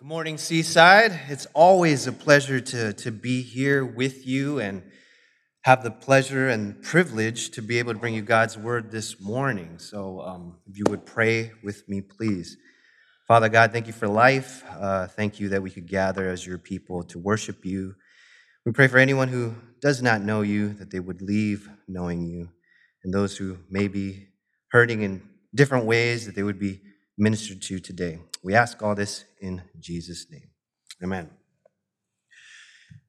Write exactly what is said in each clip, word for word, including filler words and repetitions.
Good morning, Seaside. It's always a pleasure to, to be here with you and have the pleasure and privilege to be able to bring you God's word this morning. So um, if you would pray with me, please. Father God, thank you for life. Uh, thank you that we could gather as your people to worship you. We pray for anyone who does not know you, that they would leave knowing you, and those who may be hurting in different ways, that they would be ministered to today. We ask all this in Jesus' name. Amen.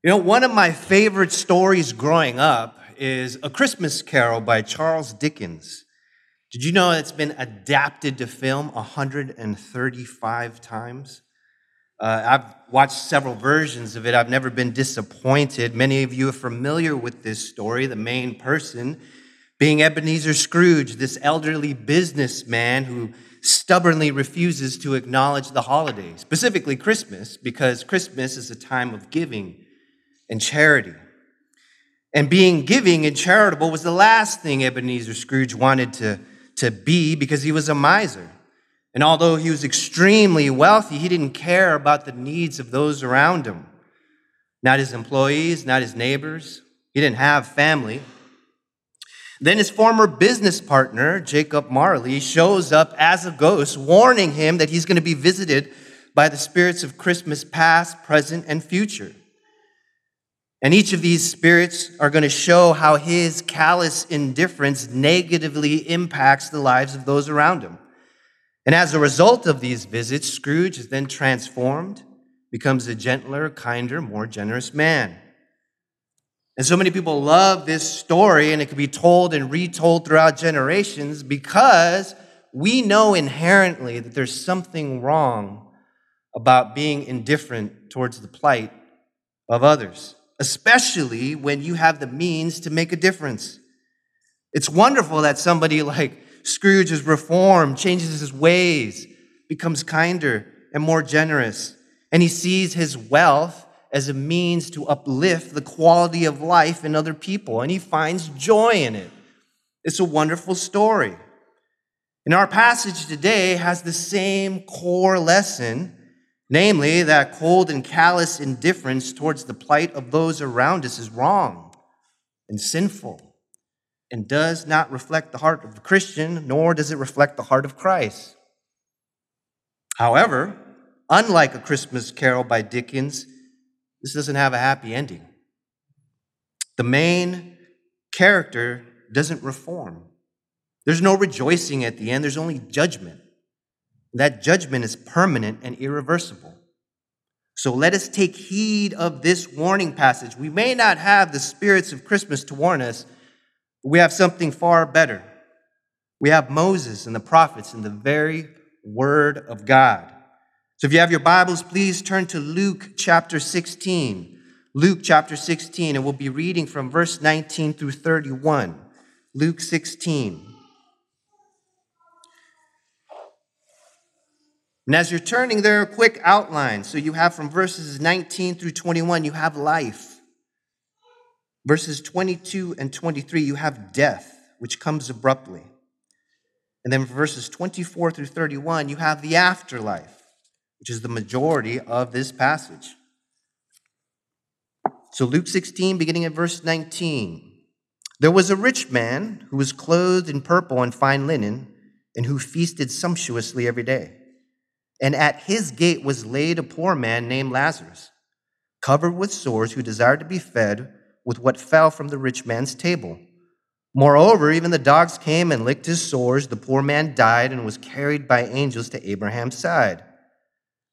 You know, one of my favorite stories growing up is A Christmas Carol by Charles Dickens. Did you know it's been adapted to film one hundred thirty-five times? Uh, I've watched several versions of it. I've never been disappointed. Many of you are familiar with this story, the main person being Ebenezer Scrooge, this elderly businessman who stubbornly refuses to acknowledge the holiday, specifically Christmas, because Christmas is a time of giving and charity. And being giving and charitable was the last thing Ebenezer Scrooge wanted to, to be because he was a miser. And although he was extremely wealthy, he didn't care about the needs of those around him. Not his employees, not his neighbors. He didn't have family. Then his former business partner, Jacob Marley, shows up as a ghost, warning him that he's going to be visited by the spirits of Christmas past, present, and future. And each of these spirits are going to show how his callous indifference negatively impacts the lives of those around him. And as a result of these visits, Scrooge is then transformed, becomes a gentler, kinder, more generous man. And so many people love this story, and it can be told and retold throughout generations because we know inherently that there's something wrong about being indifferent towards the plight of others, especially when you have the means to make a difference. It's wonderful that somebody like Scrooge is reformed, changes his ways, becomes kinder and more generous, and he sees his wealth as a means to uplift the quality of life in other people, and he finds joy in it. It's a wonderful story. And our passage today has the same core lesson, namely that cold and callous indifference towards the plight of those around us is wrong and sinful and does not reflect the heart of the Christian, nor does it reflect the heart of Christ. However, unlike A Christmas Carol by Dickens, this doesn't have a happy ending. The main character doesn't reform. There's no rejoicing at the end. There's only judgment. That judgment is permanent and irreversible. So let us take heed of this warning passage. We may not have the spirits of Christmas to warn us, but we have something far better. We have Moses and the prophets and the very word of God. So if you have your Bibles, please turn to Luke chapter sixteen. Luke chapter sixteen, and we'll be reading from verse nineteen through thirty-one. Luke sixteen. And as you're turning there, a quick outline. So you have from verses nineteen through twenty-one, you have life. Verses twenty-two and twenty-three, you have death, which comes abruptly. And then verses twenty-four through thirty-one, you have the afterlife, which is the majority of this passage. So Luke sixteen, beginning at verse nineteen. There was a rich man who was clothed in purple and fine linen, and who feasted sumptuously every day. And at his gate was laid a poor man named Lazarus, covered with sores, who desired to be fed with what fell from the rich man's table. Moreover, even the dogs came and licked his sores. The poor man died and was carried by angels to Abraham's side.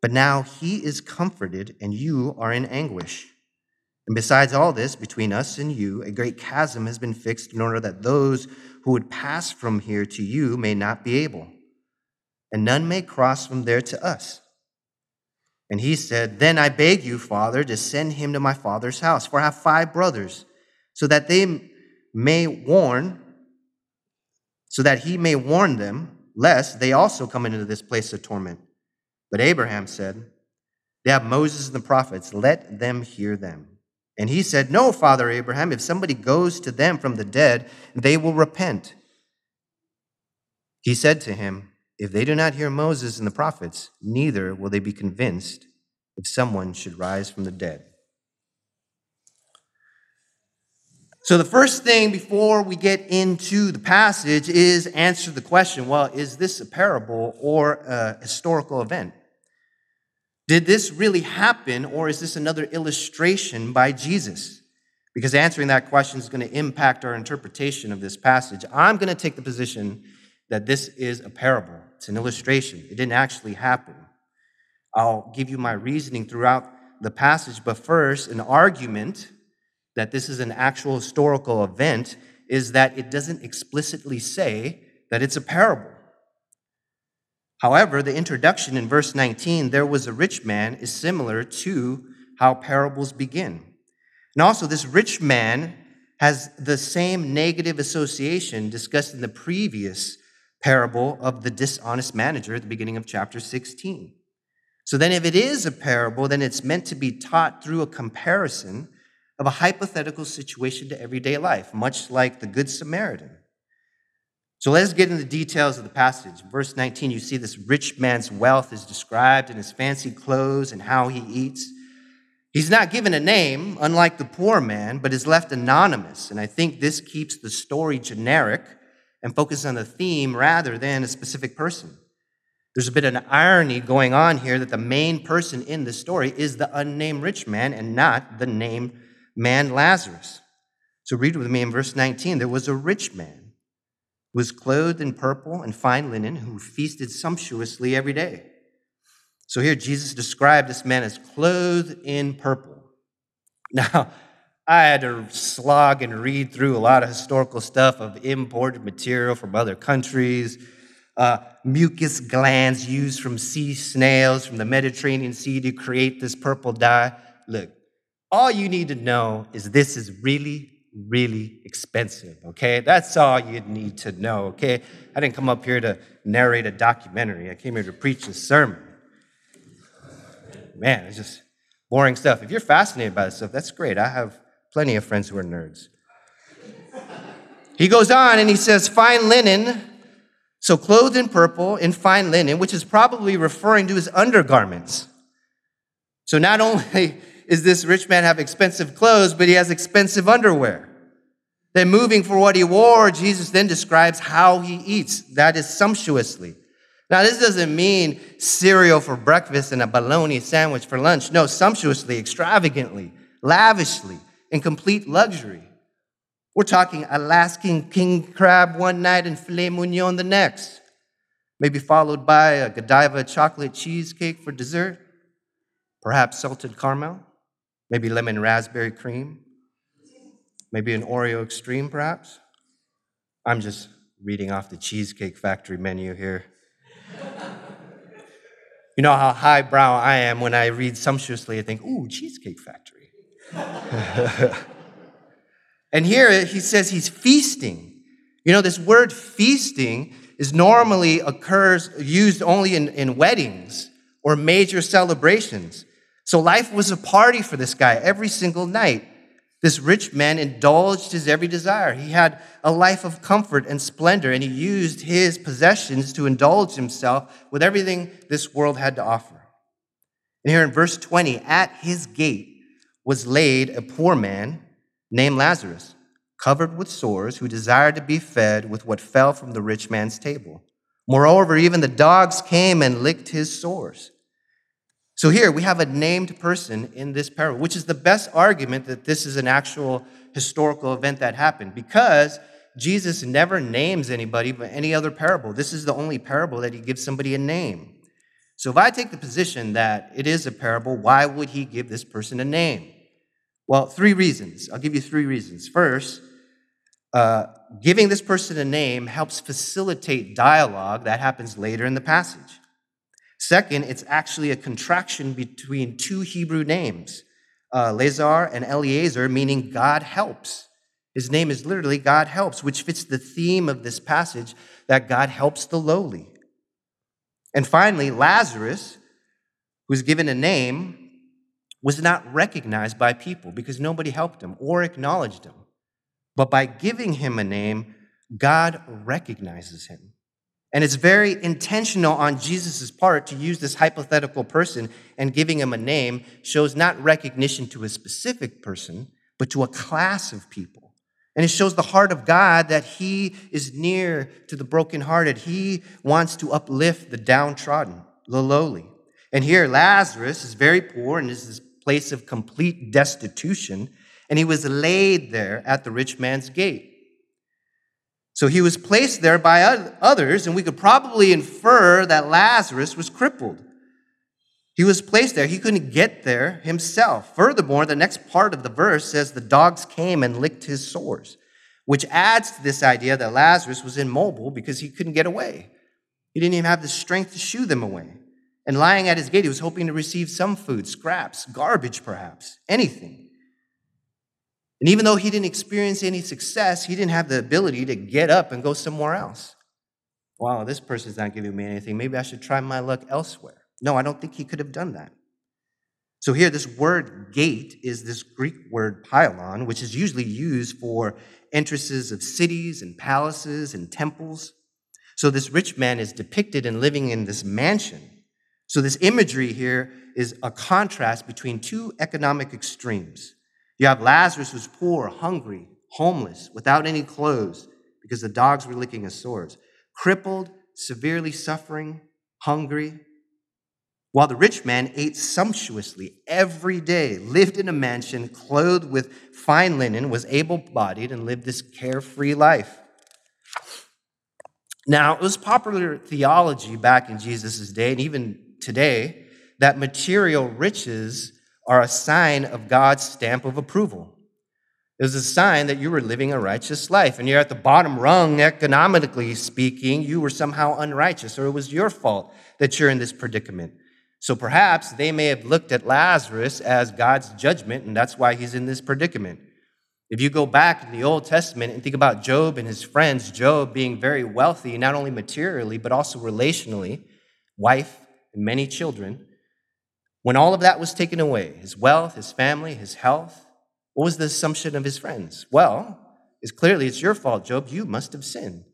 But now he is comforted, and you are in anguish. And besides all this, between us and you, a great chasm has been fixed in order that those who would pass from here to you may not be able, and none may cross from there to us. And he said, then I beg you, Father, to send him to my father's house, for I have five brothers, so that they may warn, so that he may warn them, lest they also come into this place of torment. But Abraham said, they have Moses and the prophets, let them hear them. And he said, no, Father Abraham, if somebody goes to them from the dead, they will repent. He said to him, if they do not hear Moses and the prophets, neither will they be convinced if someone should rise from the dead. So the first thing before we get into the passage is answer the question, well, is this a parable or a historical event? Did this really happen, or is this another illustration by Jesus? Because answering that question is going to impact our interpretation of this passage. I'm going to take the position that this is a parable. It's an illustration. It didn't actually happen. I'll give you my reasoning throughout the passage, but first, an argument that this is an actual historical event is that it doesn't explicitly say that it's a parable. However, the introduction in verse nineteen, there was a rich man, is similar to how parables begin. And also, this rich man has the same negative association discussed in the previous parable of the dishonest manager at the beginning of chapter sixteen. So then if it is a parable, then it's meant to be taught through a comparison of a hypothetical situation to everyday life, much like the Good Samaritan. So let's get into the details of the passage. Verse nineteen, you see this rich man's wealth is described in his fancy clothes and how he eats. He's not given a name, unlike the poor man, but is left anonymous. And I think this keeps the story generic and focuses on the theme rather than a specific person. There's a bit of an irony going on here that the main person in the story is the unnamed rich man and not the named man Lazarus. So read with me in verse nineteen. There was a rich man, was clothed in purple and fine linen, who feasted sumptuously every day. So here Jesus described this man as clothed in purple. Now, I had to slog and read through a lot of historical stuff of imported material from other countries, uh, mucus glands used from sea snails from the Mediterranean Sea to create this purple dye. Look, all you need to know is this is really really expensive, okay? That's all you need to know, okay? I didn't come up here to narrate a documentary. I came here to preach a sermon. Man, it's just boring stuff. If you're fascinated by this stuff, that's great. I have plenty of friends who are nerds. He goes on and he says, fine linen, so clothed in purple in fine linen, which is probably referring to his undergarments. So not only is this rich man have expensive clothes, but he has expensive underwear. Then moving for what he wore, Jesus then describes how he eats. That is sumptuously. Now, this doesn't mean cereal for breakfast and a bologna sandwich for lunch. No, sumptuously, extravagantly, lavishly, in complete luxury. We're talking Alaskan king crab one night and filet mignon the next, maybe followed by a Godiva chocolate cheesecake for dessert, perhaps salted caramel. Maybe lemon raspberry cream. Maybe an Oreo Extreme, perhaps. I'm just reading off the Cheesecake Factory menu here. You know how highbrow I am when I read sumptuously. I think, ooh, Cheesecake Factory. And here he says he's feasting. You know, this word feasting is normally occurs used only in, in weddings or major celebrations. So life was a party for this guy every single night. This rich man indulged his every desire. He had a life of comfort and splendor, and he used his possessions to indulge himself with everything this world had to offer. And here in verse twenty, at his gate was laid a poor man named Lazarus, covered with sores, who desired to be fed with what fell from the rich man's table. Moreover, even the dogs came and licked his sores. So here we have a named person in this parable, which is the best argument that this is an actual historical event that happened, because Jesus never names anybody but any other parable. This is the only parable that he gives somebody a name. So if I take the position that it is a parable, why would he give this person a name? Well, three reasons. I'll give you three reasons. First, uh, giving this person a name helps facilitate dialogue that happens later in the passage. Second, it's actually a contraction between two Hebrew names, uh, Lazar and Eliezer, meaning God helps. His name is literally God helps, which fits the theme of this passage that God helps the lowly. And finally, Lazarus, who's given a name, was not recognized by people because nobody helped him or acknowledged him. But by giving him a name, God recognizes him. And it's very intentional on Jesus' part to use this hypothetical person, and giving him a name shows not recognition to a specific person, but to a class of people. And it shows the heart of God that he is near to the brokenhearted. He wants to uplift the downtrodden, the lowly. And here Lazarus is very poor and is this place of complete destitution, and he was laid there at the rich man's gate. So he was placed there by others, and we could probably infer that Lazarus was crippled. He was placed there. He couldn't get there himself. Furthermore, the next part of the verse says the dogs came and licked his sores, which adds to this idea that Lazarus was immobile because he couldn't get away. He didn't even have the strength to shoo them away. And lying at his gate, he was hoping to receive some food, scraps, garbage perhaps, anything. And even though he didn't experience any success, he didn't have the ability to get up and go somewhere else. Wow, this person's not giving me anything. Maybe I should try my luck elsewhere. No, I don't think he could have done that. So here, this word gate is this Greek word pylon, which is usually used for entrances of cities and palaces and temples. So this rich man is depicted in living in this mansion. So this imagery here is a contrast between two economic extremes. You have Lazarus, who's poor, hungry, homeless, without any clothes, because the dogs were licking his sores, crippled, severely suffering, hungry, while the rich man ate sumptuously every day, lived in a mansion, clothed with fine linen, was able-bodied, and lived this carefree life. Now, it was popular theology back in Jesus' day, and even today, that material riches are a sign of God's stamp of approval. It was a sign that you were living a righteous life, and you're at the bottom rung, economically speaking. You were somehow unrighteous, or it was your fault that you're in this predicament. So perhaps they may have looked at Lazarus as God's judgment, and that's why he's in this predicament. If you go back in the Old Testament and think about Job and his friends, Job being very wealthy, not only materially, but also relationally, wife and many children. When all of that was taken away, his wealth, his family, his health, what was the assumption of his friends? Well, it's clearly it's your fault, Job. You must have sinned.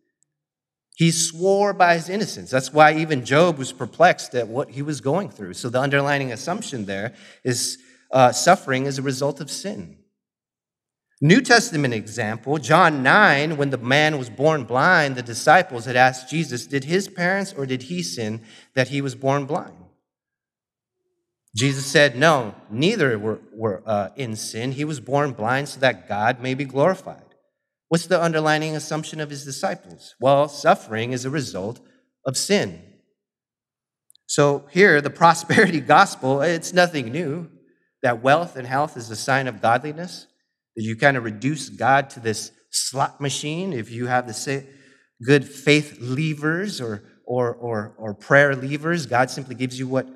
He swore by his innocence. That's why even Job was perplexed at what he was going through. So the underlying assumption there is uh, suffering as a result of sin. New Testament example, John nine, when the man was born blind, the disciples had asked Jesus, did his parents or did he sin that he was born blind? Jesus said, no, neither were, were uh, in sin. He was born blind so that God may be glorified. What's the underlying assumption of his disciples? Well, suffering is a result of sin. So here, the prosperity gospel, it's nothing new, that wealth and health is a sign of godliness, that you kind of reduce God to this slot machine. If you have the good faith levers or, or, or, or prayer levers, God simply gives you what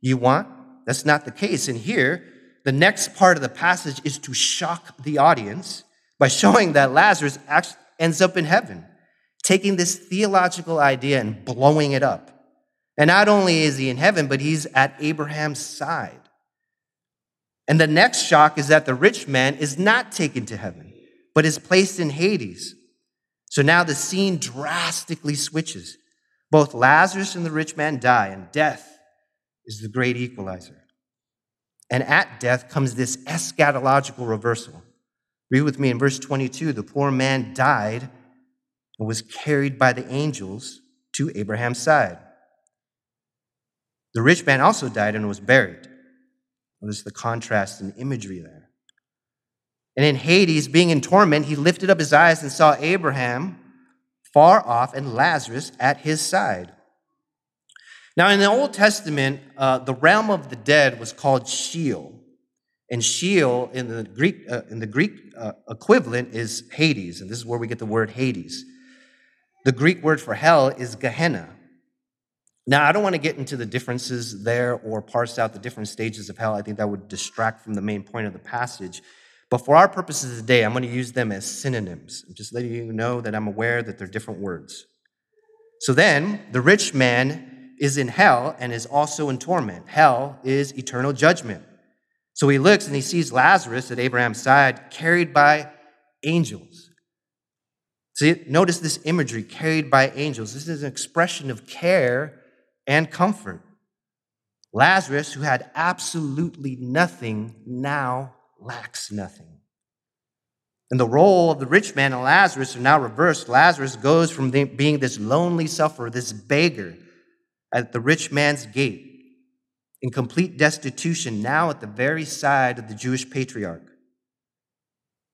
you want. That's not the case. And here, the next part of the passage is to shock the audience by showing that Lazarus actually ends up in heaven, taking this theological idea and blowing it up. And not only is he in heaven, but he's at Abraham's side. And the next shock is that the rich man is not taken to heaven, but is placed in Hades. So now the scene drastically switches. Both Lazarus and the rich man die, and death is the great equalizer. And at death comes this eschatological reversal. Read with me in verse twenty-two. The poor man died and was carried by the angels to Abraham's side. The rich man also died and was buried. Notice the contrast and imagery there. And in Hades, being in torment, he lifted up his eyes and saw Abraham far off and Lazarus at his side. Now, in the Old Testament, uh, the realm of the dead was called Sheol, and Sheol in the Greek uh, in the Greek uh, equivalent is Hades, and this is where we get the word Hades. The Greek word for hell is Gehenna. Now, I don't want to get into the differences there or parse out the different stages of hell. I think that would distract from the main point of the passage. But for our purposes today, I'm going to use them as synonyms. I'm just letting you know that I'm aware that they're different words. So then, the rich man is in hell and is also in torment. Hell is eternal judgment. So he looks and he sees Lazarus at Abraham's side, carried by angels. See, notice this imagery, carried by angels. This is an expression of care and comfort. Lazarus, who had absolutely nothing, now lacks nothing. And the role of the rich man and Lazarus are now reversed. Lazarus goes from being this lonely sufferer, this beggar at the rich man's gate, in complete destitution, now at the very side of the Jewish patriarch.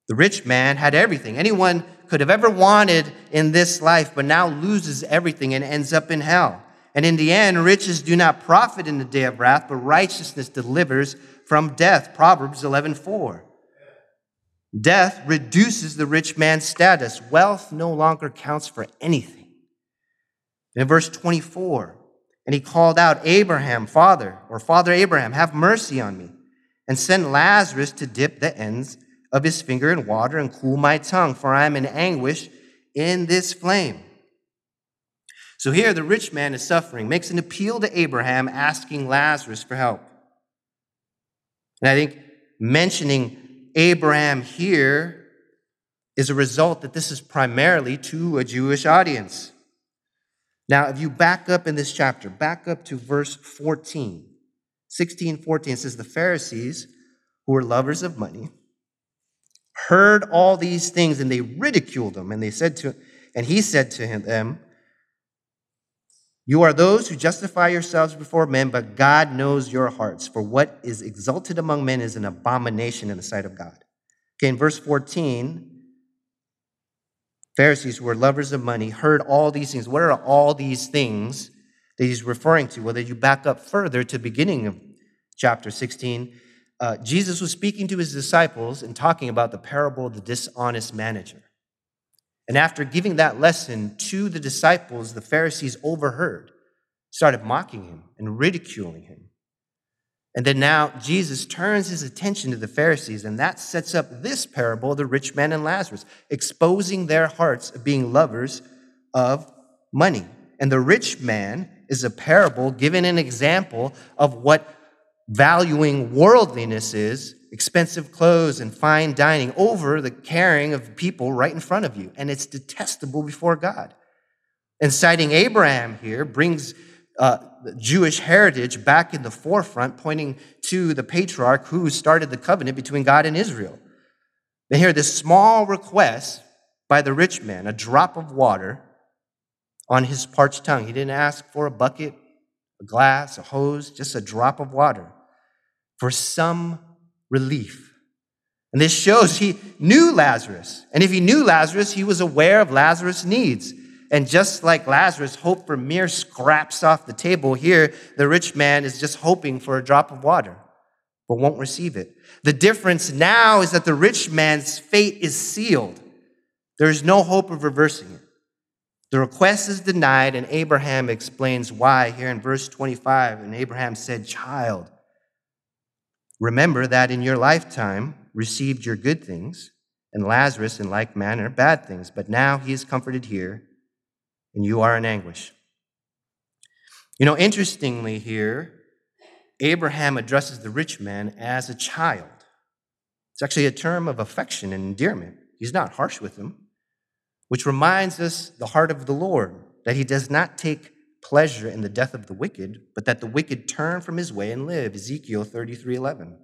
The rich man had everything anyone could have ever wanted in this life, but now loses everything and ends up in hell. And in the end, riches do not profit in the day of wrath, but righteousness delivers from death. Proverbs eleven four. Death reduces the rich man's status. Wealth no longer counts for anything. And in verse twenty-four, and he called out, Abraham, Father, or Father Abraham, have mercy on me, and send Lazarus to dip the ends of his finger in water and cool my tongue, for I am in anguish in this flame. So here the rich man is suffering, makes an appeal to Abraham, asking Lazarus for help. And I think mentioning Abraham here is a result that this is primarily to a Jewish audience. Now, if you back up in this chapter, back up to verse fourteen, sixteen, fourteen, it says, the Pharisees, who were lovers of money, heard all these things, and they ridiculed him, and they said to, and he said to them, you are those who justify yourselves before men, but God knows your hearts, for what is exalted among men is an abomination in the sight of God. Okay, in verse fourteen, Pharisees who were lovers of money heard all these things. What are all these things that he's referring to? Well, then you back up further to the beginning of chapter sixteen. Uh, Jesus was speaking to his disciples and talking about the parable of the dishonest manager. And after giving that lesson to the disciples, the Pharisees overheard, started mocking him and ridiculing him. And then now Jesus turns his attention to the Pharisees, and that sets up this parable of the rich man and Lazarus, exposing their hearts of being lovers of money. And the rich man is a parable giving an example of what valuing worldliness is, expensive clothes and fine dining, over the caring of people right in front of you. And it's detestable before God. And citing Abraham here brings uh, Jewish heritage back in the forefront, pointing to the patriarch who started the covenant between God and Israel. And here, this small request by the rich man, a drop of water on his parched tongue. He didn't ask for a bucket, a glass, a hose, just a drop of water for some relief. And this shows he knew Lazarus. And if he knew Lazarus, he was aware of Lazarus' needs. And just like Lazarus hoped for mere scraps off the table, here the rich man is just hoping for a drop of water, but won't receive it. The difference now is that the rich man's fate is sealed. There is no hope of reversing it. The request is denied, and Abraham explains why here in verse twenty-five. And Abraham said, Child, remember that in your lifetime received your good things, and Lazarus in like manner bad things. But now he is comforted here, and you are in anguish. You know, interestingly here, Abraham addresses the rich man as a child. It's actually a term of affection and endearment. He's not harsh with him, which reminds us the heart of the Lord, that he does not take pleasure in the death of the wicked, but that the wicked turn from his way and live, Ezekiel thirty-three eleven.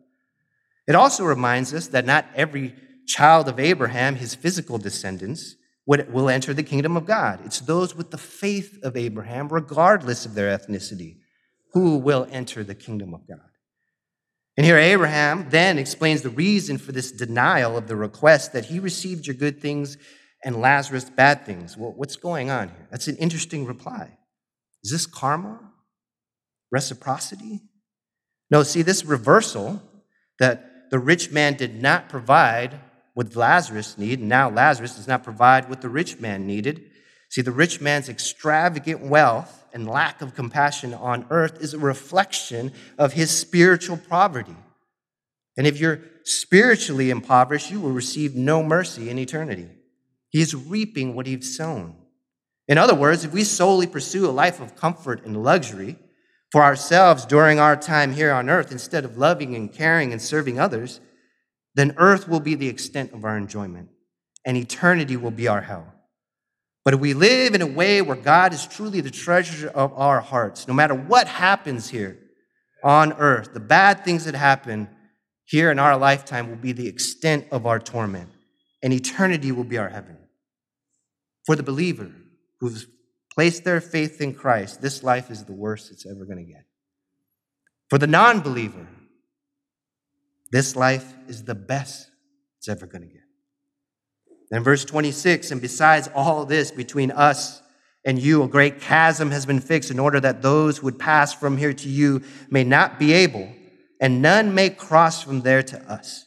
It also reminds us that not every child of Abraham, his physical descendants, would, will enter the kingdom of God. It's those with the faith of Abraham, regardless of their ethnicity, who will enter the kingdom of God. And here Abraham then explains the reason for this denial of the request that he received your good things and Lazarus bad things. Well, what's going on here? That's an interesting reply. Is this karma? Reciprocity? No, see, this reversal that the rich man did not provide what Lazarus needed, and now Lazarus does not provide what the rich man needed, See, the rich man's extravagant wealth and lack of compassion on earth is a reflection of his spiritual poverty. And if you're spiritually impoverished, you will receive no mercy in eternity. He is reaping what he's sown. In other words, if we solely pursue a life of comfort and luxury for ourselves during our time here on earth, instead of loving and caring and serving others, then earth will be the extent of our enjoyment, and eternity will be our hell. But if we live in a way where God is truly the treasure of our hearts, no matter what happens here on earth, the bad things that happen here in our lifetime will be the extent of our torment, and eternity will be our heaven. For the believer who's placed their faith in Christ, this life is the worst it's ever going to get. For the non-believer, this life is the best it's ever going to get. Then verse twenty-six, and besides all this, between us and you, a great chasm has been fixed in order that those who would pass from here to you may not be able, and none may cross from there to us.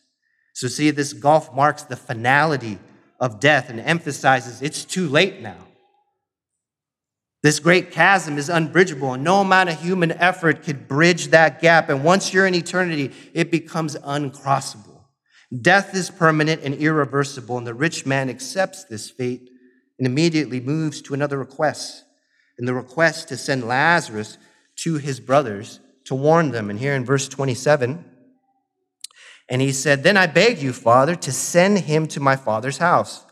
So see, this gulf marks the finality of death and emphasizes it's too late now. This great chasm is unbridgeable, and no amount of human effort could bridge that gap. And once you're in eternity, it becomes uncrossable. Death is permanent and irreversible, and the rich man accepts this fate and immediately moves to another request, and the request to send Lazarus to his brothers to warn them. And here in verse twenty-seven, and he said, "Then I beg you, Father, to send him to my father's house,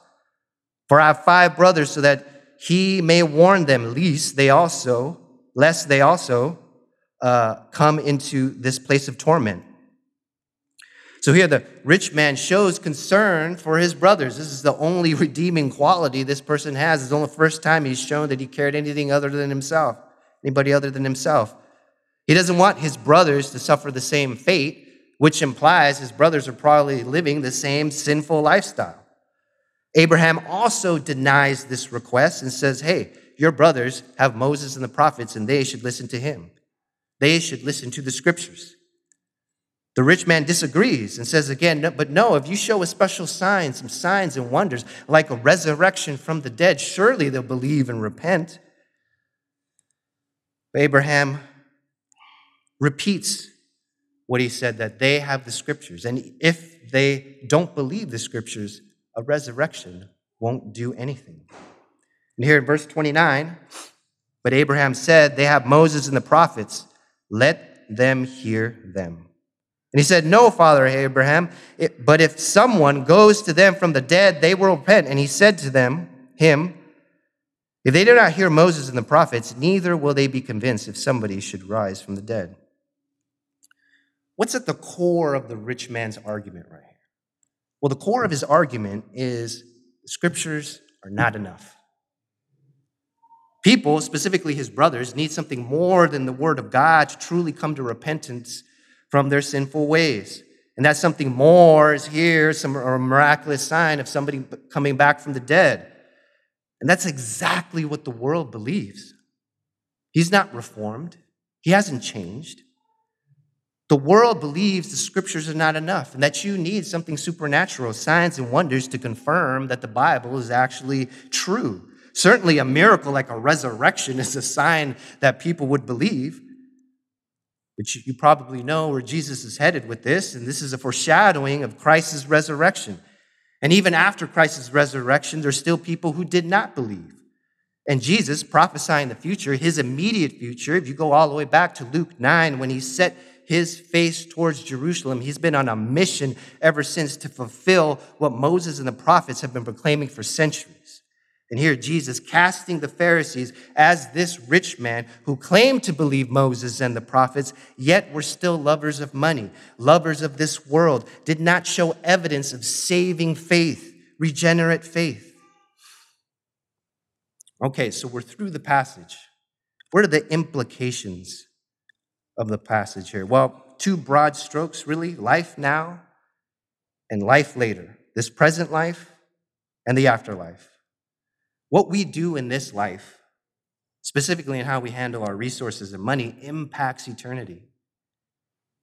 for I have five brothers, so that he may warn them, lest they also, lest they also uh, come into this place of torment." So here the rich man shows concern for his brothers. This is the only redeeming quality this person has. It's only the first time he's shown that he cared anything other than himself, anybody other than himself. He doesn't want his brothers to suffer the same fate, which implies his brothers are probably living the same sinful lifestyle. Abraham also denies this request and says, hey, your brothers have Moses and the prophets, and they should listen to him. They should listen to the scriptures. The rich man disagrees and says again, but no, if you show a special sign, some signs and wonders, like a resurrection from the dead, surely they'll believe and repent. Abraham repeats what he said, that they have the scriptures. And if they don't believe the scriptures, a resurrection won't do anything. And here in verse twenty-nine, but Abraham said, they have Moses and the prophets, let them hear them. And he said, no, Father Abraham, it, but if someone goes to them from the dead, they will repent. And he said to them, him, if they do not hear Moses and the prophets, neither will they be convinced if somebody should rise from the dead. What's at the core of the rich man's argument right here? Well, the core of his argument is the scriptures are not enough. People, specifically his brothers, need something more than the word of God to truly come to repentance from their sinful ways. And that something more is here, some or a miraculous sign of somebody coming back from the dead. And that's exactly what the world believes. He's not reformed. He hasn't changed. The world believes the scriptures are not enough and that you need something supernatural, signs and wonders to confirm that the Bible is actually true. Certainly a miracle like a resurrection is a sign that people would believe. But you probably know where Jesus is headed with this, and this is a foreshadowing of Christ's resurrection. And even after Christ's resurrection, there's still people who did not believe. And Jesus, prophesying the future, his immediate future, if you go all the way back to Luke nine, when he set his face towards Jerusalem, he's been on a mission ever since to fulfill what Moses and the prophets have been proclaiming for centuries. And here Jesus casting the Pharisees as this rich man who claimed to believe Moses and the prophets, yet were still lovers of money, lovers of this world, did not show evidence of saving faith, regenerate faith. Okay, so we're through the passage. What are the implications of the passage here? Well, two broad strokes, really, life now and life later, this present life and the afterlife. What we do in this life, specifically in how we handle our resources and money, impacts eternity.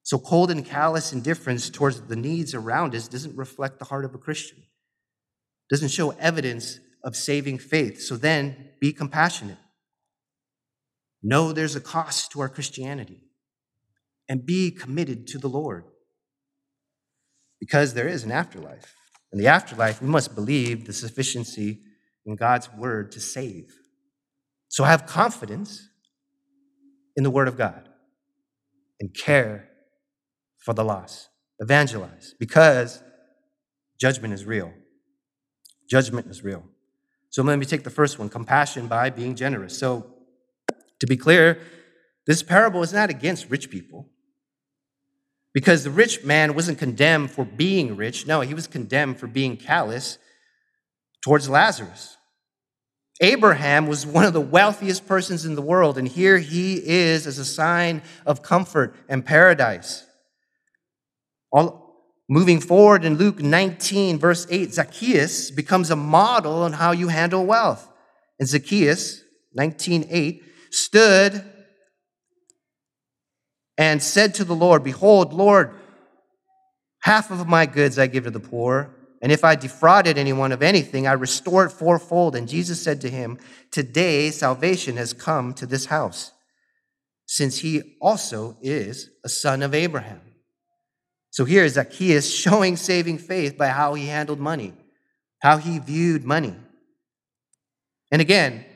So cold and callous indifference towards the needs around us doesn't reflect the heart of a Christian. It doesn't show evidence of saving faith. So then be compassionate. Know there's a cost to our Christianity, and be committed to the Lord, because there is an afterlife. In the afterlife, we must believe the sufficiency in God's word to save. So have confidence in the word of God and care for the lost. Evangelize, because judgment is real. Judgment is real. So let me take the first one, compassion by being generous. So to be clear, this parable is not against rich people, because the rich man wasn't condemned for being rich. No, he was condemned for being callous towards Lazarus. Abraham was one of the wealthiest persons in the world, and here he is as a sign of comfort and paradise. All, moving forward in Luke nineteen, verse eight, Zacchaeus becomes a model on how you handle wealth. And Zacchaeus, nineteen eight, stood and said to the Lord, "Behold, Lord, half of my goods I give to the poor, and if I defrauded anyone of anything, I restore it fourfold." And Jesus said to him, "Today salvation has come to this house, since he also is a son of Abraham." So here is Zacchaeus showing saving faith by how he handled money, how he viewed money. And again,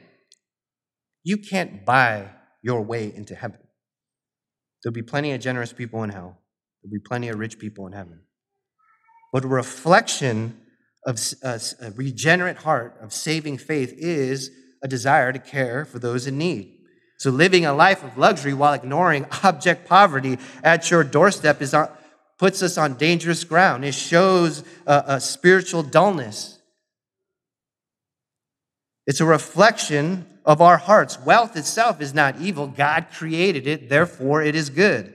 you can't buy your way into heaven. There'll be plenty of generous people in hell. There'll be plenty of rich people in heaven. But a reflection of a regenerate heart of saving faith is a desire to care for those in need. So living a life of luxury while ignoring object poverty at your doorstep is our, puts us on dangerous ground. It shows a, a spiritual dullness. It's a reflection of our hearts. Wealth itself is not evil. God created it, therefore it is good.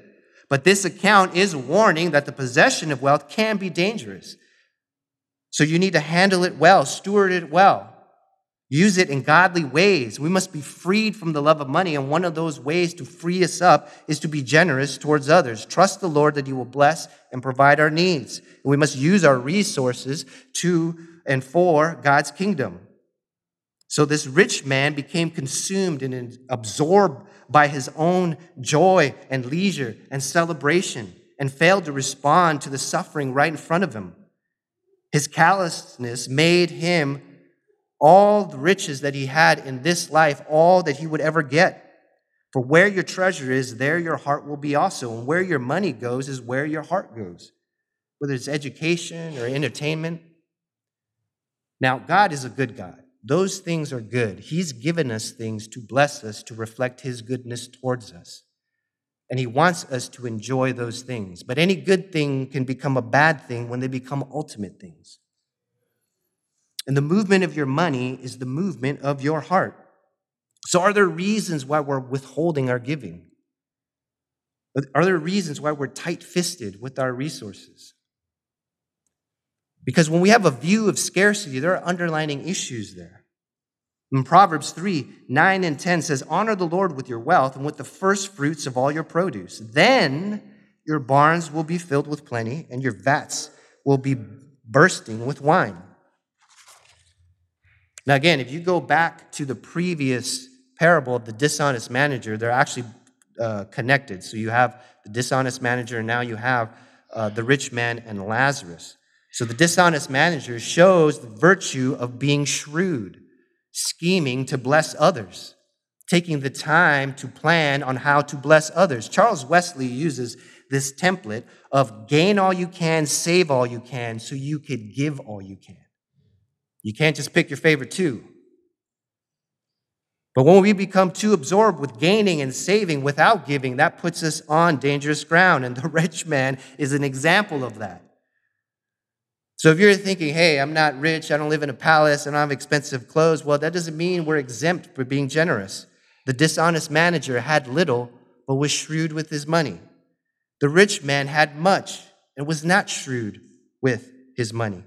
But this account is warning that the possession of wealth can be dangerous. So you need to handle it well, steward it well, use it in godly ways. We must be freed from the love of money, and one of those ways to free us up is to be generous towards others. Trust the Lord that he will bless and provide our needs. And we must use our resources to and for God's kingdom. So this rich man became consumed and absorbed by his own joy and leisure and celebration, and failed to respond to the suffering right in front of him. His callousness made him all the riches that he had in this life, all that he would ever get. For where your treasure is, there your heart will be also. And where your money goes is where your heart goes, whether it's education or entertainment. Now, God is a good God. Those things are good. He's given us things to bless us, to reflect his goodness towards us. And he wants us to enjoy those things. But any good thing can become a bad thing when they become ultimate things. And the movement of your money is the movement of your heart. So are there reasons why we're withholding our giving? Are there reasons why we're tight-fisted with our resources? Because when we have a view of scarcity, there are underlying issues there. In Proverbs three, nine and ten says, "Honor the Lord with your wealth and with the first fruits of all your produce. Then your barns will be filled with plenty and your vats will be bursting with wine." Now again, if you go back to the previous parable of the dishonest manager, they're actually uh, connected. So you have the dishonest manager, and now you have uh, the rich man and Lazarus. So the dishonest manager shows the virtue of being shrewd, scheming to bless others, taking the time to plan on how to bless others. Charles Wesley uses this template of gain all you can, save all you can, so you could give all you can. You can't just pick your favorite two. But when we become too absorbed with gaining and saving without giving, that puts us on dangerous ground, and the rich man is an example of that. So if you're thinking, hey, I'm not rich, I don't live in a palace, I don't have expensive clothes, well, that doesn't mean we're exempt for being generous. The dishonest manager had little, but was shrewd with his money. The rich man had much and was not shrewd with his money.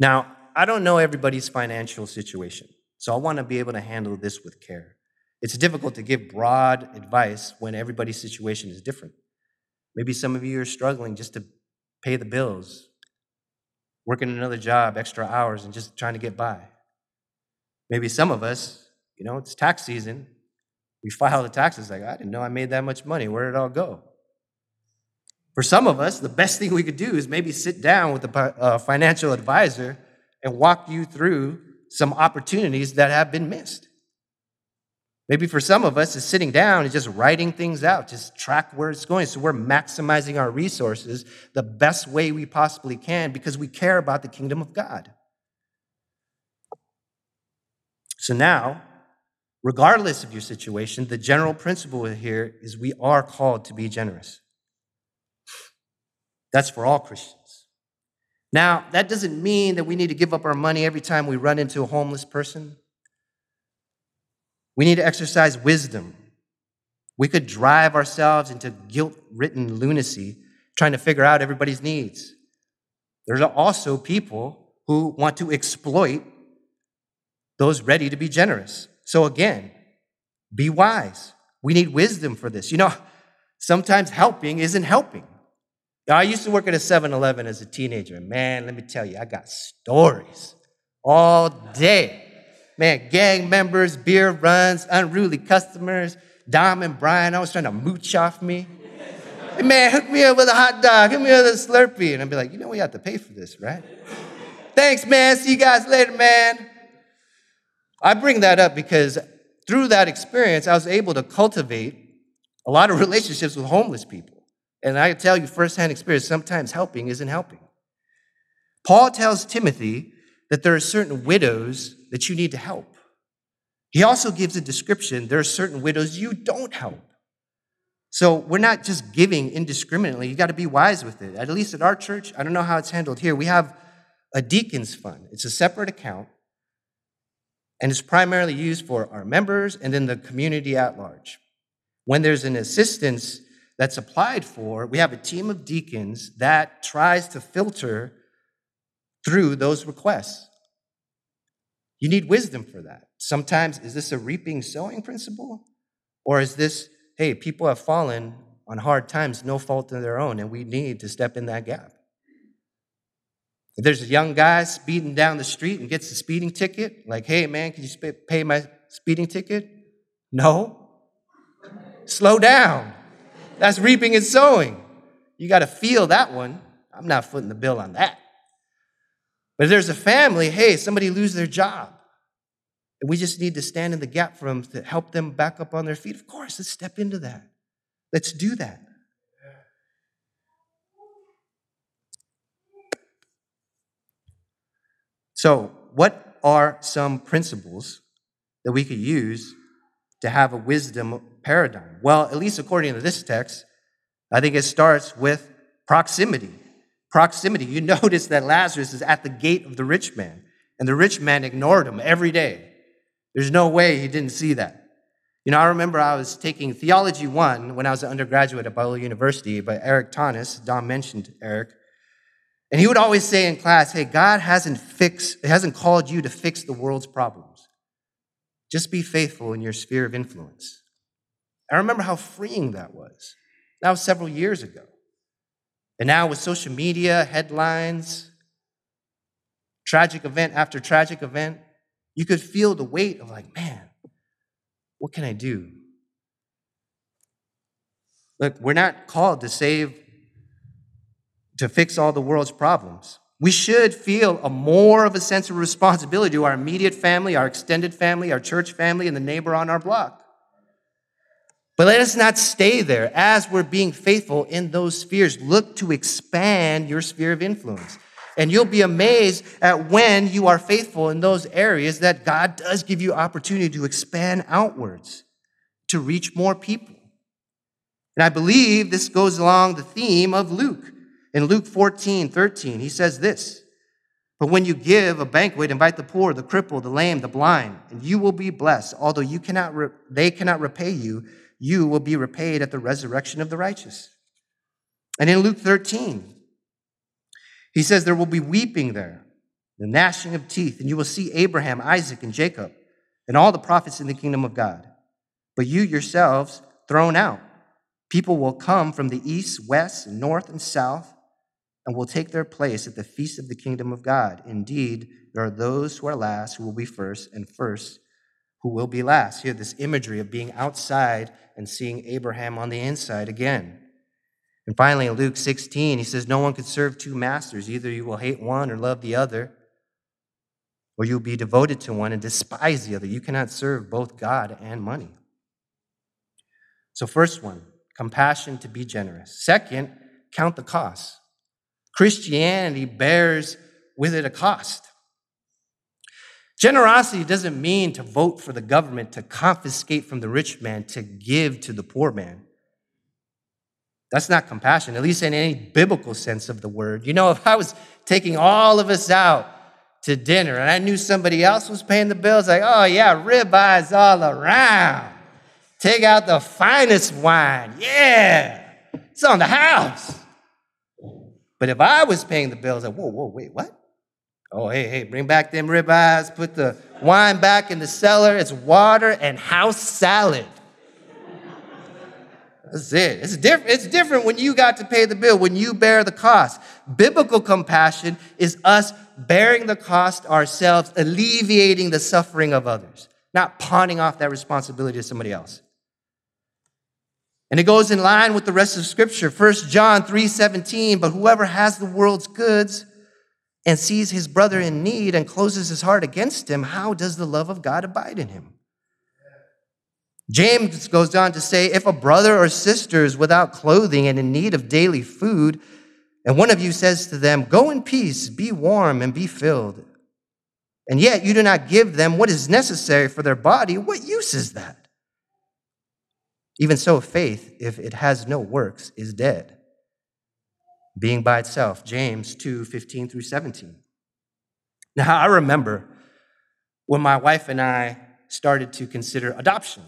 Now, I don't know everybody's financial situation, so I want to be able to handle this with care. It's difficult to give broad advice when everybody's situation is different. Maybe some of you are struggling just to pay the bills. working another job, extra hours, and just trying to get by. Maybe some of us, you know, it's tax season. We file the taxes like, I didn't know I made that much money. Where did it all go? For some of us, the best thing we could do is maybe sit down with a financial advisor and walk you through some opportunities that have been missed. Maybe for some of us, it's sitting down and just writing things out, just track where it's going. So we're maximizing our resources the best way we possibly can because we care about the kingdom of God. So now, regardless of your situation, the general principle here is we are called to be generous. That's for all Christians. Now, that doesn't mean that we need to give up our money every time we run into a homeless person. We need to exercise wisdom. We could drive ourselves into guilt-ridden lunacy, trying to figure out everybody's needs. There's also people who want to exploit those ready to be generous. So again, be wise. We need wisdom for this. You know, sometimes helping isn't helping. Now, I used to work at a seven eleven as a teenager. Man, let me tell you, I got stories all day. Man, gang members, beer runs, unruly customers, Dom and Brian always trying to mooch off me. Hey, man, hook me up with a hot dog, hook me up with a Slurpee. And I'd be like, you know, we have to pay for this, right? Thanks, man. See you guys later, man. I bring that up because through that experience, I was able to cultivate a lot of relationships with homeless people. And I tell you firsthand experience, sometimes helping isn't helping. Paul tells Timothy that there are certain widows that you need to help. He also gives a description. There are certain widows you don't help. So we're not just giving indiscriminately. You got to be wise with it. At least at our church, I don't know how it's handled here. We have a deacon's fund. It's a separate account, and it's primarily used for our members and then the community at large. When there's an assistance that's applied for, we have a team of deacons that tries to filter through those requests. You need wisdom for that. Sometimes, is this a reaping sowing principle? Or is this, hey, people have fallen on hard times, no fault of their own, and we need to step in that gap. If there's a young guy speeding down the street and gets a speeding ticket, like, hey, man, can you pay my speeding ticket? No. Slow down. That's reaping and sowing. You got to feel that one. I'm not footing the bill on that. But if there's a family, hey, somebody lose their job, and we just need to stand in the gap for them to help them back up on their feet, of course, let's step into that. Let's do that. So what are some principles that we could use to have a wisdom paradigm? Well, at least according to this text, I think it starts with proximity. Proximity. You notice that Lazarus is at the gate of the rich man, and the rich man ignored him every day. There's no way he didn't see that. You know, I remember I was taking Theology one when I was an undergraduate at Bible University by Eric Tannis. Don mentioned Eric. And he would always say in class, hey, God hasn't fixed, it hasn't called you to fix the world's problems. Just be faithful in your sphere of influence. I remember how freeing that was. That was several years ago. And now with social media, headlines, tragic event after tragic event, you could feel the weight of like, man, what can I do? Look, we're not called to save, to fix all the world's problems. We should feel a more of a sense of responsibility to our immediate family, our extended family, our church family, and the neighbor on our block. But let us not stay there. As we're being faithful in those spheres, look to expand your sphere of influence. And you'll be amazed at when you are faithful in those areas that God does give you opportunity to expand outwards, to reach more people. And I believe this goes along the theme of Luke. In Luke fourteen thirteen, he says this, "But when you give a banquet, invite the poor, the crippled, the lame, the blind, and you will be blessed, although you cannot re- they cannot repay you, you will be repaid at the resurrection of the righteous." And in Luke thirteen, he says there will be weeping there, the gnashing of teeth, and you will see Abraham, Isaac, and Jacob, and all the prophets in the kingdom of God. But you yourselves thrown out. People will come from the east, west, north, and south and will take their place at the feast of the kingdom of God. Indeed, there are those who are last who will be first, and first who will be last. Here, this imagery of being outside and seeing Abraham on the inside again. And finally, in Luke sixteen, he says, no one could serve two masters. Either you will hate one or love the other, or you'll be devoted to one and despise the other. You cannot serve both God and money. So first one, compassion to be generous. Second, count the cost. Christianity bears with it a cost. Generosity doesn't mean to vote for the government, to confiscate from the rich man, to give to the poor man. That's not compassion, at least in any biblical sense of the word. You know, if I was taking all of us out to dinner and I knew somebody else was paying the bills, like, oh yeah, ribeyes all around. Take out the finest wine. Yeah, it's on the house. But if I was paying the bills, like, whoa, whoa, wait, what? Oh, hey, hey, bring back them ribeyes, put the wine back in the cellar. It's water and house salad. That's it. It's different. It's different when you got to pay the bill, when you bear the cost. Biblical compassion is us bearing the cost ourselves, alleviating the suffering of others, not pawning off that responsibility to somebody else. And it goes in line with the rest of Scripture. First John three seventeen, but whoever has the world's goods and sees his brother in need and closes his heart against him, how does the love of God abide in him? James goes on to say, if a brother or sister is without clothing and in need of daily food, and one of you says to them, go in peace, be warm, and be filled, and yet you do not give them what is necessary for their body, what use is that? Even so, faith, if it has no works, is dead, being by itself. James two fifteen through seventeen. Now, I remember when my wife and I started to consider adoption.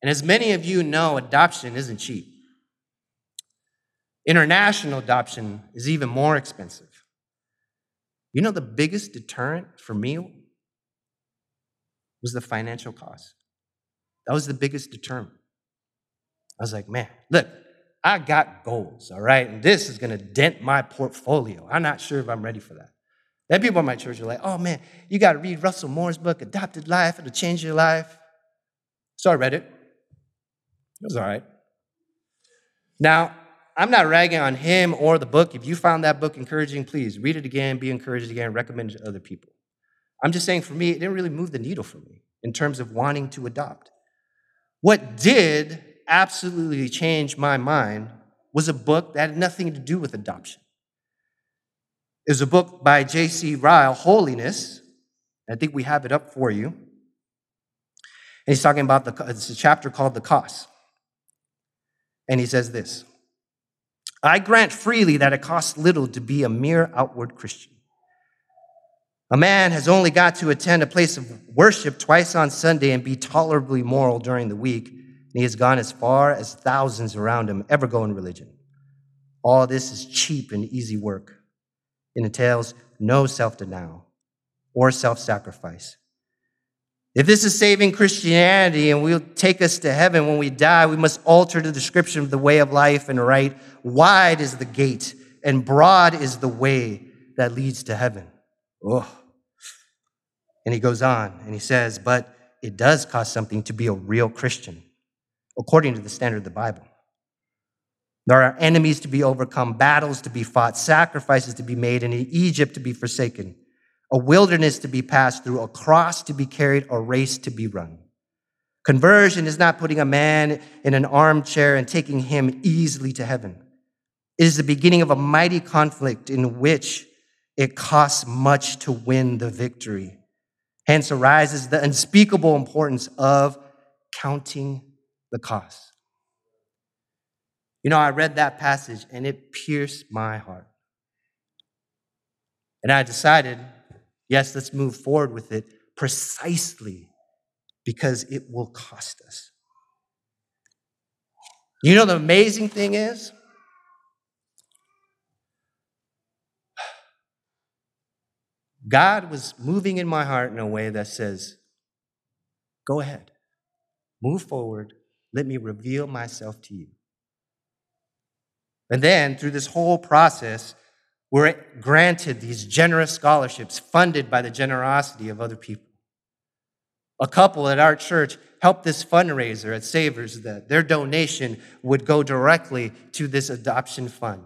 And as many of you know, adoption isn't cheap. International adoption is even more expensive. You know, the biggest deterrent for me was the financial cost. That was the biggest deterrent. I was like, man, look, I got goals, all right? And this is going to dent my portfolio. I'm not sure if I'm ready for that. Then people in my church are like, oh, man, you got to read Russell Moore's book, Adopted Life. It'll change your life. So I read it. It was all right. Now, I'm not ragging on him or the book. If you found that book encouraging, please read it again, be encouraged again, recommend it to other people. I'm just saying, for me, it didn't really move the needle for me in terms of wanting to adopt. What did absolutely change my mind was a book that had nothing to do with adoption. It was a book by J C Ryle, Holiness. I think we have it up for you. And he's talking about, the, it's a chapter called The Cost. And he says this, I grant freely that it costs little to be a mere outward Christian. A man has only got to attend a place of worship twice on Sunday and be tolerably moral during the week, and he has gone as far as thousands around him ever go in religion. All this is cheap and easy work. It entails no self-denial or self-sacrifice. If this is saving Christianity and will take us to heaven when we die, we must alter the description of the way of life and right. Wide is the gate and broad is the way that leads to heaven. Oh. And he goes on and he says, but it does cost something to be a real Christian, according to the standard of the Bible. There are enemies to be overcome, battles to be fought, sacrifices to be made, and in Egypt to be forsaken, a wilderness to be passed through, a cross to be carried, a race to be run. Conversion is not putting a man in an armchair and taking him easily to heaven. It is the beginning of a mighty conflict in which it costs much to win the victory. Hence arises the unspeakable importance of counting the cost. You know, I read that passage and it pierced my heart. And I decided, yes, let's move forward with it precisely because it will cost us. You know, the amazing thing is, God was moving in my heart in a way that says, go ahead, move forward, let me reveal myself to you. And then through this whole process, we're granted these generous scholarships funded by the generosity of other people. A couple at our church helped this fundraiser at Savers that their donation would go directly to this adoption fund.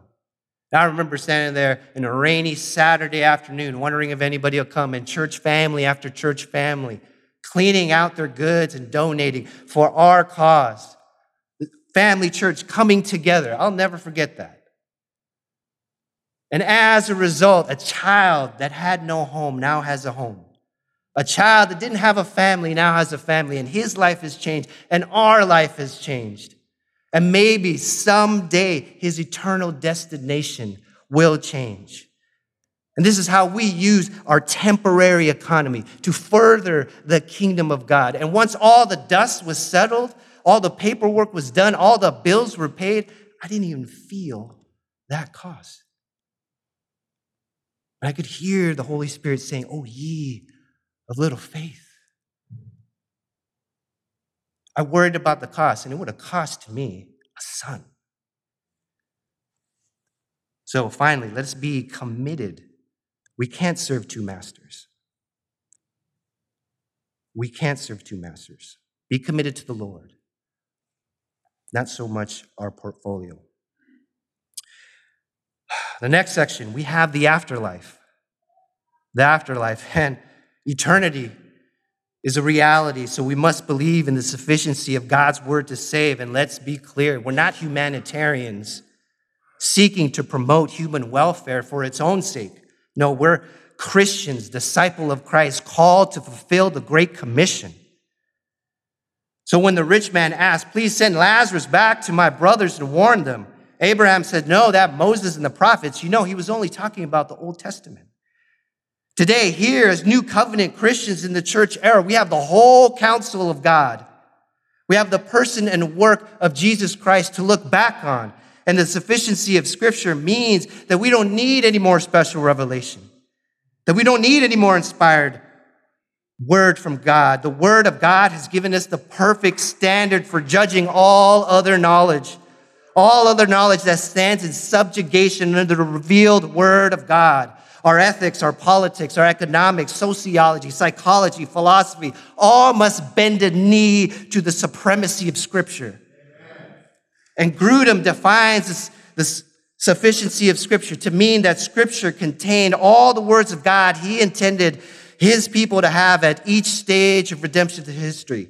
And I remember standing there in a rainy Saturday afternoon, wondering if anybody will come, and church family after church family, cleaning out their goods and donating for our cause. The family church coming together. I'll never forget that. And as a result, a child that had no home now has a home. A child that didn't have a family now has a family, and his life has changed, and our life has changed. And maybe someday his eternal destination will change. And this is how we use our temporary economy to further the kingdom of God. And once all the dust was settled, all the paperwork was done, all the bills were paid, I didn't even feel that cost. And I could hear the Holy Spirit saying, "Oh, ye of little faith." I worried about the cost, and it would have cost me a son. So finally, let's be committed. We can't serve two masters. We can't serve two masters. Be committed to the Lord, not so much our portfolio. The next section, we have the afterlife. The afterlife and eternity is a reality, so we must believe in the sufficiency of God's word to save. And let's be clear, we're not humanitarians seeking to promote human welfare for its own sake. No, we're Christians, disciple of Christ, called to fulfill the Great Commission. So when the rich man asked, "Please send Lazarus back to my brothers to warn them," Abraham said, "No, that Moses and the prophets," you know, he was only talking about the Old Testament. Today, here as New Covenant Christians in the church era, we have the whole counsel of God. We have the person and work of Jesus Christ to look back on. And the sufficiency of Scripture means that we don't need any more special revelation, that we don't need any more inspired word from God. The word of God has given us the perfect standard for judging all other knowledge, all other knowledge that stands in subjugation under the revealed word of God. Our ethics, our politics, our economics, sociology, psychology, philosophy, all must bend a knee to the supremacy of Scripture. Amen. And Grudem defines this, this sufficiency of Scripture to mean that Scripture contained all the words of God he intended his people to have at each stage of redemption to history.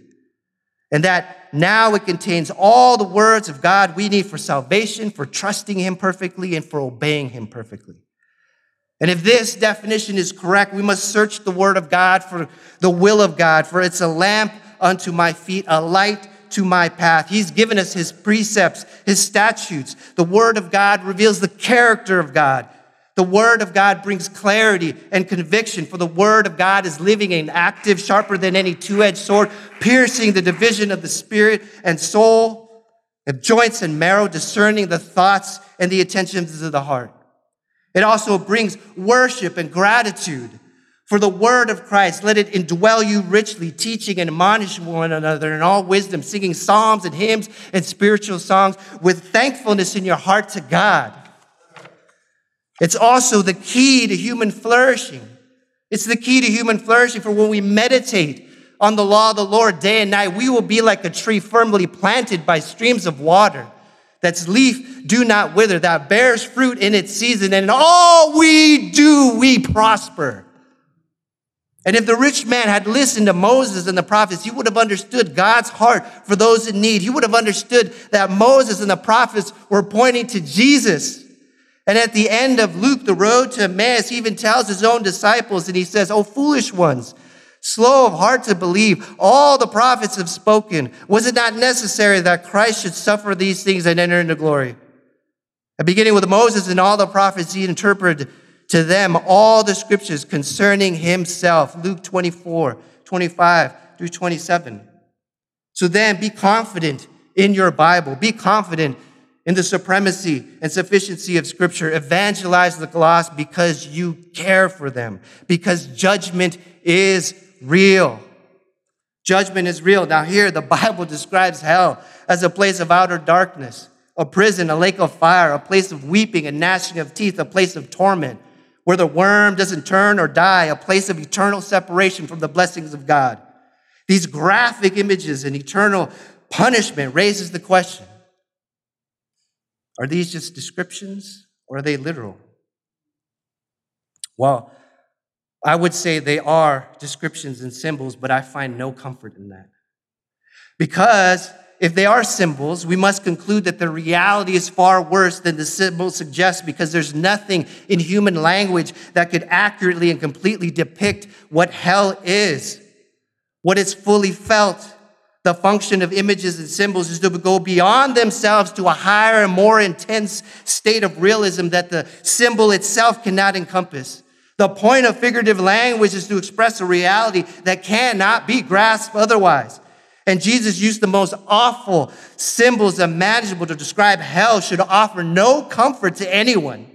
And that now it contains all the words of God we need for salvation, for trusting him perfectly, and for obeying him perfectly. And if this definition is correct, we must search the word of God for the will of God, for it's a lamp unto my feet, a light to my path. He's given us his precepts, his statutes. The word of God reveals the character of God. The word of God brings clarity and conviction, for the word of God is living and active, sharper than any two-edged sword, piercing the division of the spirit and soul, of joints and marrow, discerning the thoughts and the intentions of the heart. It also brings worship and gratitude for the word of Christ. Let it indwell you richly, teaching and admonishing one another in all wisdom, singing psalms and hymns and spiritual songs with thankfulness in your heart to God. It's also the key to human flourishing. It's the key to human flourishing, for when we meditate on the law of the Lord day and night, we will be like a tree firmly planted by streams of water, that's leaf do not wither, that bears fruit in its season, and in all we do, we prosper. And if the rich man had listened to Moses and the prophets, he would have understood God's heart for those in need. He would have understood that Moses and the prophets were pointing to Jesus. And at the end of Luke, the road to Emmaus, he even tells his own disciples, and he says, "O foolish ones, slow of heart to believe, all the prophets have spoken. Was it not necessary that Christ should suffer these things and enter into glory?" And beginning with Moses and all the prophets, he interpreted to them all the scriptures concerning himself. Luke twenty-four, twenty-five through twenty-seven. So then be confident in your Bible. Be confident in the supremacy and sufficiency of Scripture. Evangelize the lost because you care for them, because judgment is real. Judgment is real. Now here, the Bible describes hell as a place of outer darkness, a prison, a lake of fire, a place of weeping and gnashing of teeth, a place of torment, where the worm doesn't turn or die, a place of eternal separation from the blessings of God. These graphic images and eternal punishment raises the question, are these just descriptions or are they literal? Well, I would say they are descriptions and symbols, but I find no comfort in that. Because if they are symbols, we must conclude that the reality is far worse than the symbol suggests, because there's nothing in human language that could accurately and completely depict what hell is, what is fully felt. The function of images and symbols is to go beyond themselves to a higher and more intense state of realism that the symbol itself cannot encompass. The point of figurative language is to express a reality that cannot be grasped otherwise. And Jesus used the most awful symbols imaginable to describe hell should offer no comfort to anyone.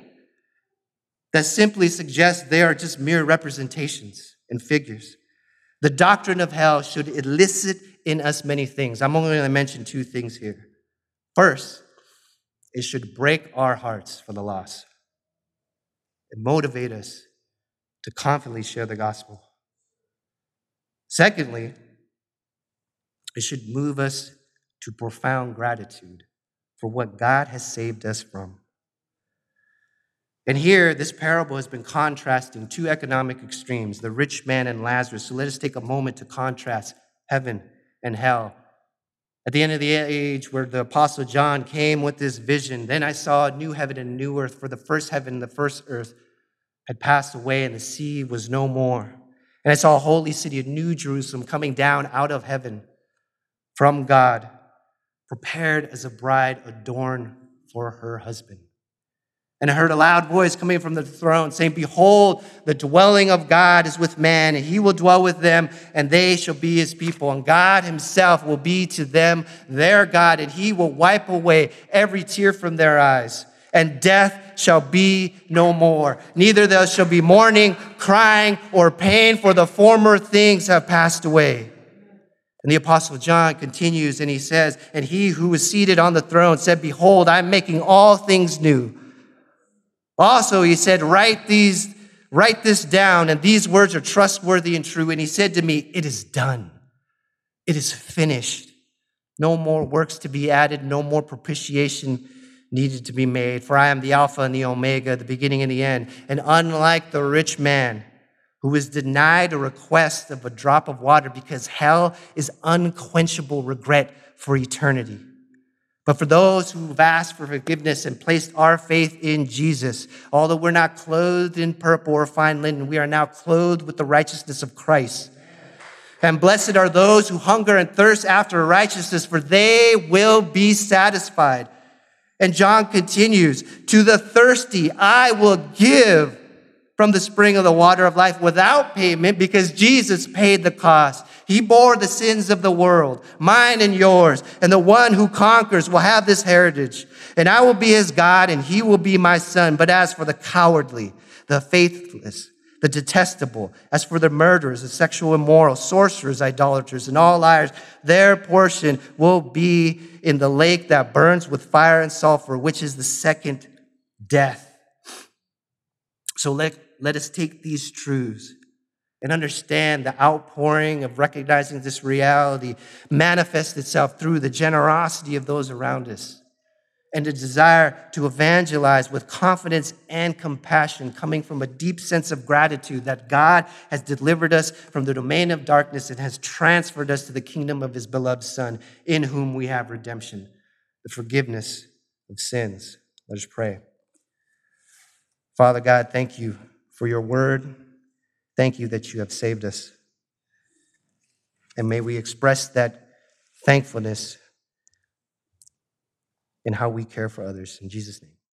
That simply suggests they are just mere representations and figures. The doctrine of hell should elicit in us many things. I'm only going to mention two things here. First, it should break our hearts for the lost and motivate us to confidently share the gospel. Secondly, it should move us to profound gratitude for what God has saved us from. And here, this parable has been contrasting two economic extremes, the rich man and Lazarus. So let us take a moment to contrast heaven and hell. At the end of the age where the Apostle John came with this vision, then I saw a new heaven and a new earth, for the first heaven and the first earth had passed away and the sea was no more. And I saw a holy city of New Jerusalem coming down out of heaven from God, prepared as a bride adorned for her husband. And I heard a loud voice coming from the throne saying, "Behold, the dwelling of God is with man, and he will dwell with them, and they shall be his people. And God himself will be to them their God, and he will wipe away every tear from their eyes. And death shall be no more. Neither there shall be mourning, crying, or pain, for the former things have passed away." And the Apostle John continues and he says, "And he who was seated on the throne said, 'Behold, I'm making all things new.' Also, he said, write these, write this down, and these words are trustworthy and true. And he said to me, 'It is done. It is finished. No more works to be added, no more propitiation needed to be made. For I am the Alpha and the Omega, the beginning and the end.' And unlike the rich man, who was denied a request of a drop of water because hell is unquenchable regret for eternity. But for those who have asked for forgiveness and placed our faith in Jesus, although we're not clothed in purple or fine linen, we are now clothed with the righteousness of Christ. And blessed are those who hunger and thirst after righteousness, for they will be satisfied." And John continues, "To the thirsty, I will give from the spring of the water of life without payment, because Jesus paid the cost. He bore the sins of the world, mine and yours, and the one who conquers will have this heritage. And I will be his God, and he will be my son. But as for the cowardly, the faithless, the detestable, as for the murderers, the sexual immoral, sorcerers, idolaters, and all liars, their portion will be in the lake that burns with fire and sulfur, which is the second death." So let Let us take these truths and understand the outpouring of recognizing this reality manifests itself through the generosity of those around us and the desire to evangelize with confidence and compassion coming from a deep sense of gratitude that God has delivered us from the domain of darkness and has transferred us to the kingdom of his beloved Son, in whom we have redemption, the forgiveness of sins. Let us pray. Father God, thank you for your word. Thank you that you have saved us. And may we express that thankfulness in how we care for others. In Jesus' name.